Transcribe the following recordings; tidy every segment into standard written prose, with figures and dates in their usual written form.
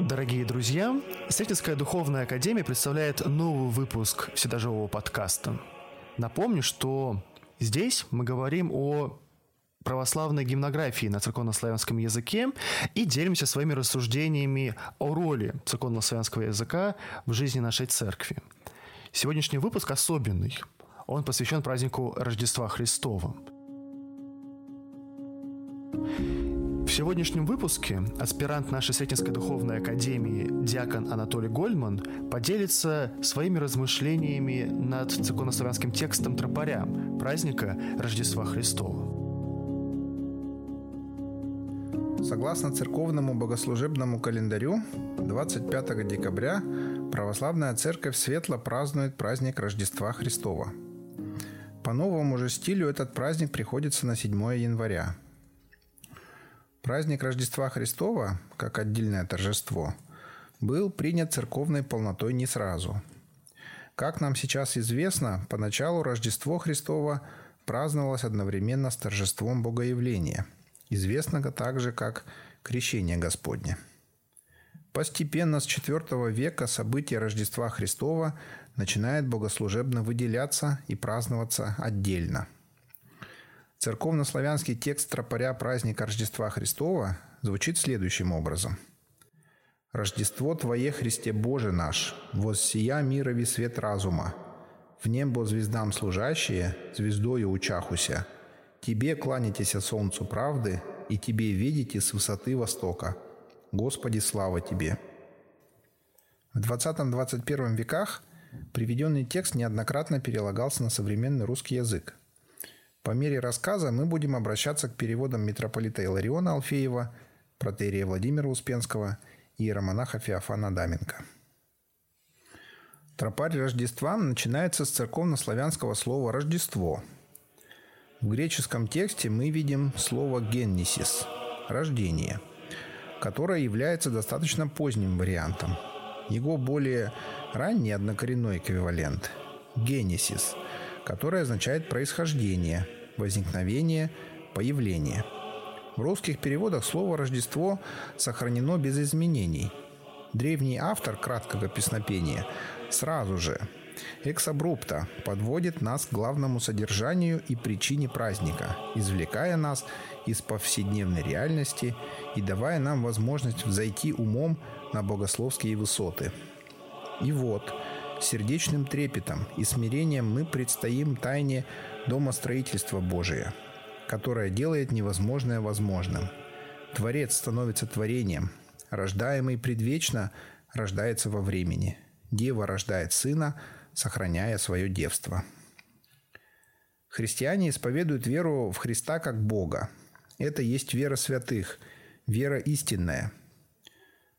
Дорогие друзья, Сретенская Духовная Академия представляет новый выпуск Вседожевого подкаста. Напомню, что здесь мы говорим о православной гимнографии на церковнославянском языке и делимся своими рассуждениями о роли церковнославянского языка в жизни нашей церкви. Сегодняшний выпуск особенный. Он посвящен празднику Рождества Христова. В сегодняшнем выпуске аспирант нашей Сретенской Духовной Академии диакон Анатолий Гольман поделится своими размышлениями над церковнославянским текстом тропаря праздника Рождества Христова. Согласно церковному богослужебному календарю, 25 декабря Православная Церковь светло празднует праздник Рождества Христова. По новому же стилю этот праздник приходится на 7 января. Праздник Рождества Христова, как отдельное торжество, был принят церковной полнотой не сразу. Как нам сейчас известно, поначалу Рождество Христово праздновалось одновременно с торжеством Богоявления, известного также как Крещение Господне. Постепенно с IV века событие Рождества Христова начинает богослужебно выделяться и праздноваться отдельно. Церковнославянский текст тропаря праздника Рождества Христова звучит следующим образом. «Рождество Твое, Христе Боже наш, воссия мирови свет разума, в небо звездам служащие, звездою учахуся, Тебе кланяйтесь солнцу правды, и Тебе видите с высоты востока. Господи, слава Тебе!» В 20-21 веках приведенный текст неоднократно перелагался на современный русский язык. По мере рассказа мы будем обращаться к переводам митрополита Илариона Алфеева, протоиерея Владимира Успенского и иеромонаха Феофана Адаменко. Тропарь Рождества начинается с церковнославянского слова «Рождество». В греческом тексте мы видим слово «генесис» – «рождение», которое является достаточно поздним вариантом. Его более ранний однокоренной эквивалент – «генесис», который означает «происхождение», «возникновение», «появление». В русских переводах слово «Рождество» сохранено без изменений. Древний автор краткого песнопения сразу же эксабрупта подводит нас к главному содержанию и причине праздника, извлекая нас из повседневной реальности и давая нам возможность взойти умом на богословские высоты. И вот, с сердечным трепетом и смирением мы предстоим тайне домостроительства Божия, которое делает невозможное возможным. Творец становится творением, рождаемый предвечно рождается во времени. Дева рождает сына, сохраняя свое девство. Христиане исповедуют веру в Христа как Бога. Это есть вера святых, вера истинная.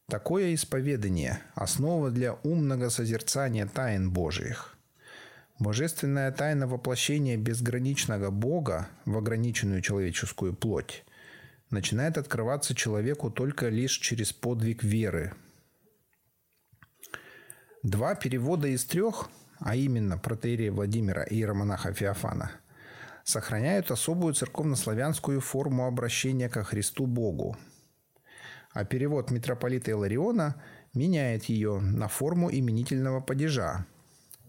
Такое исповедание – основа для умного созерцания тайн Божиих. Божественная тайна воплощения безграничного Бога в ограниченную человеческую плоть начинает открываться человеку только лишь через подвиг веры. 2 перевода из 3, а именно протоиерея Владимира и иеромонаха Феофана, сохраняют особую церковнославянскую форму обращения ко Христу Богу. А перевод митрополита Илариона меняет ее на форму именительного падежа,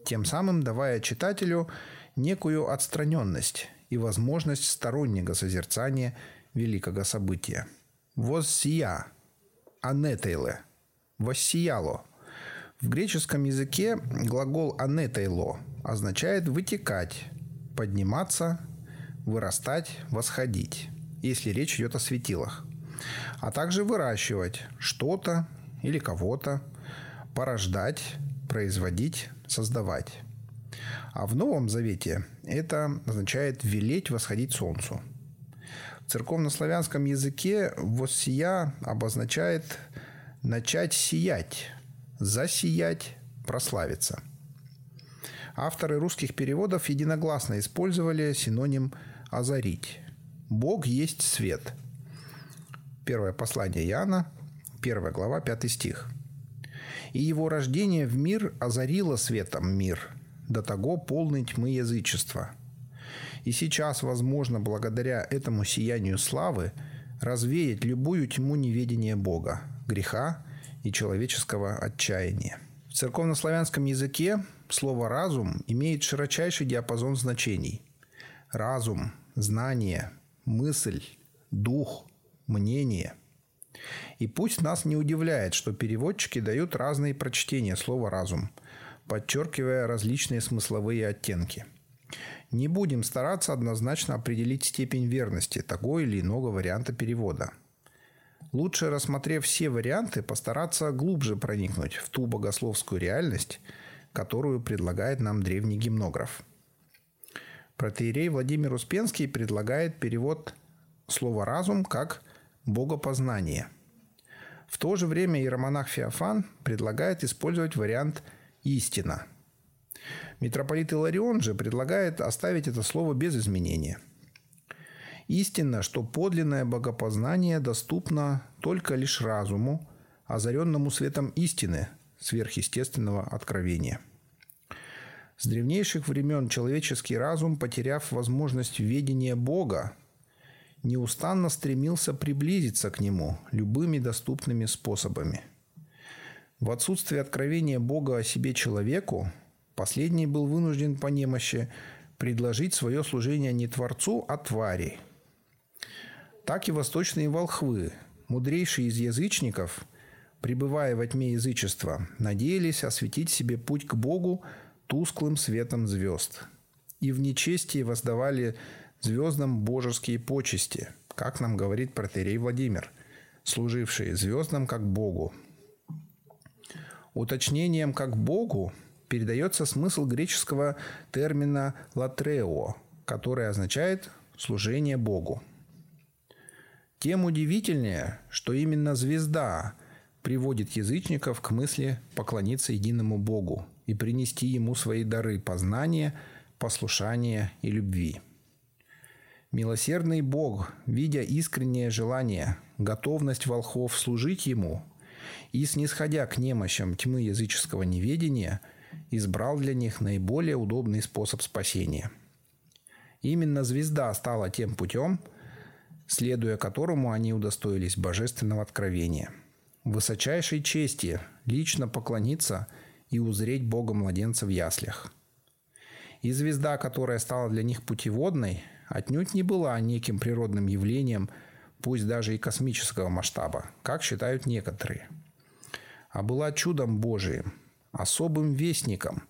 тем самым давая читателю некую отстраненность и возможность стороннего созерцания великого события. «Воссия», «анетейло», «воссияло». В греческом языке глагол «анетейло» означает «вытекать», «подниматься», «вырастать», «восходить», если речь идет о светилах, а также «выращивать» что-то или кого-то, «порождать», «производить», «создавать». А в Новом Завете это означает «велеть восходить солнцу». В церковнославянском языке «воссия» обозначает «начать сиять», «засиять», «прославиться». Авторы русских переводов единогласно использовали синоним «озарить». «Бог есть свет». Первое послание Иоанна, 1 глава, 5 стих. «И его рождение в мир озарило светом мир, до того полной тьмы язычества. И сейчас, возможно, благодаря этому сиянию славы развеять любую тьму неведения Бога, греха и человеческого отчаяния. В церковнославянском языке слово «разум» имеет широчайший диапазон значений. Разум, знание, мысль, дух, мнение. И пусть нас не удивляет, что переводчики дают разные прочтения слова «разум», подчеркивая различные смысловые оттенки. Не будем стараться однозначно определить степень верности того или иного варианта перевода. Лучше, рассмотрев все варианты, постараться глубже проникнуть в ту богословскую реальность, которую предлагает нам древний гимнограф. Протоиерей Владимир Успенский предлагает перевод слова «разум» как «богопознание». В то же время иеромонах Феофан предлагает использовать вариант «истина». Митрополит Иларион же предлагает оставить это слово без изменения. Истинно, что подлинное богопознание доступно только лишь разуму, озаренному светом истины, сверхъестественного откровения. С древнейших времен человеческий разум, потеряв возможность ведения Бога, неустанно стремился приблизиться к Нему любыми доступными способами. В отсутствие откровения Бога о себе человеку, последний был вынужден по немощи предложить свое служение не Творцу, а твари. Так и восточные волхвы, мудрейшие из язычников, пребывая во тьме язычества, надеялись осветить себе путь к Богу тусклым светом звезд. И в нечестии воздавали звездам божеские почести, как нам говорит протоиерей Владимир, служившие звездам как Богу. Уточнением «как Богу» передается смысл греческого термина «латрео», который означает «служение Богу». Тем удивительнее, что именно звезда приводит язычников к мысли поклониться единому Богу и принести Ему свои дары познания, послушания и любви. Милосердный Бог, видя искреннее желание, готовность волхвов служить Ему и, снисходя к немощам тьмы языческого неведения, избрал для них наиболее удобный способ спасения. Именно звезда стала тем путем, следуя которому они удостоились божественного откровения, высочайшей чести лично поклониться и узреть Бога-младенца в яслях. И звезда, которая стала для них путеводной, отнюдь не была неким природным явлением, пусть даже и космического масштаба, как считают некоторые, а была чудом Божиим, особым вестником,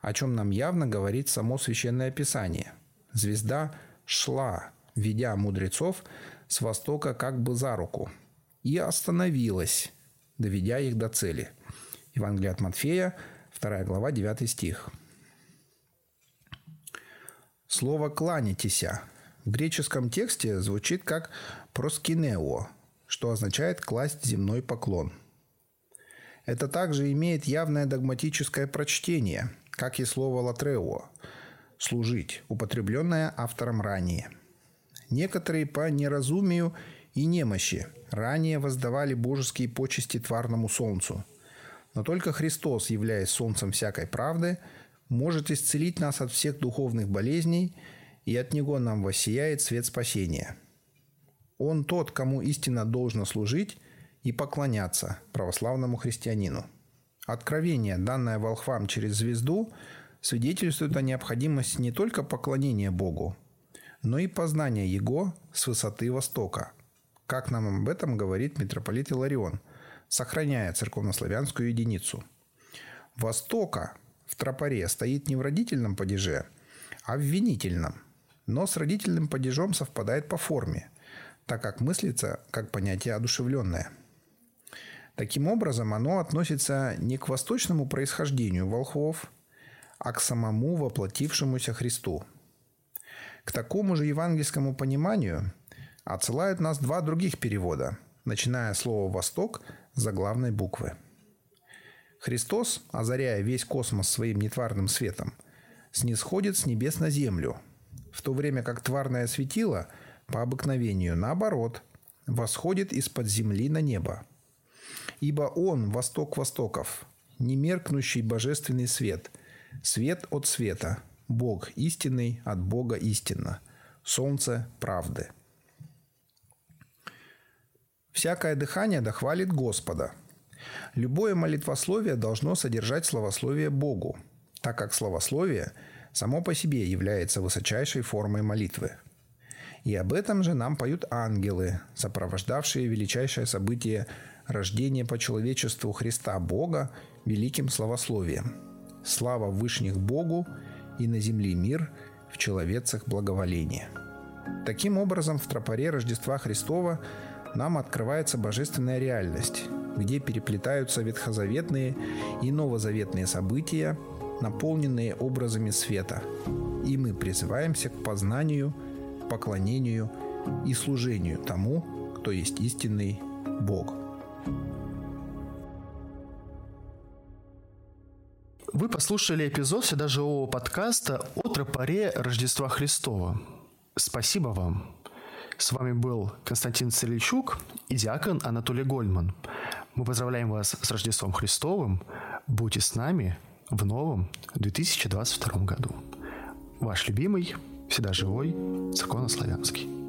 о чем нам явно говорит само Священное Писание. Звезда шла, ведя мудрецов с востока как бы за руку, и остановилась, доведя их до цели. Евангелие от Матфея, 2 глава, 9 стих. Слово «кланяйтеся» в греческом тексте звучит как «проскинео», что означает «класть земной поклон». Это также имеет явное догматическое прочтение, как и слово «латрео» – «служить», употребленное автором ранее. Некоторые по неразумию и немощи ранее воздавали божеские почести тварному солнцу. Но только Христос, являясь солнцем всякой правды, может исцелить нас от всех духовных болезней, и от Него нам воссияет свет спасения. Он тот, кому истинно должно служить и поклоняться православному христианину. Откровение, данное волхвам через звезду, свидетельствует о необходимости не только поклонения Богу, но и познания Его с высоты Востока, как нам об этом говорит митрополит Иларион, сохраняя церковнославянскую единицу. «Востока» в тропаре стоит не в родительном падеже, а в винительном, но с родительным падежом совпадает по форме, так как мыслится как понятие одушевленное. Таким образом, оно относится не к восточному происхождению волхвов, а к самому воплотившемуся Христу. К такому же евангельскому пониманию отсылают нас два других перевода, начиная слово «восток» с заглавной буквы. Христос, озаряя весь космос своим нетварным светом, снисходит с небес на землю, в то время как тварное светило по обыкновению, наоборот, восходит из-под земли на небо. Ибо Он, восток востоков, немеркнущий божественный свет, свет от света, Бог истинный от Бога истинно, солнце правды. Всякое дыхание дохвалит Господа. Любое молитвословие должно содержать словословие Богу, так как словословие само по себе является высочайшей формой молитвы. И об этом же нам поют ангелы, сопровождавшие величайшее событие рождения по человечеству Христа Бога великим словословием. «Слава вышних Богу, и на земле мир, в человецах благоволение». Таким образом, в тропаре Рождества Христова нам открывается божественная реальность, где переплетаются ветхозаветные и новозаветные события, наполненные образами света, и мы призываемся к познанию, поклонению и служению тому, кто есть истинный Бог. Вы послушали эпизод Вседожевого подкаста о тропаре Рождества Христова. Спасибо вам. С вами был Константин Цирильчук и диакон Анатолий Гольман. Мы поздравляем вас с Рождеством Христовым. Будьте с нами в новом 2022 году. Ваш любимый, вседоживой, церковнославянский.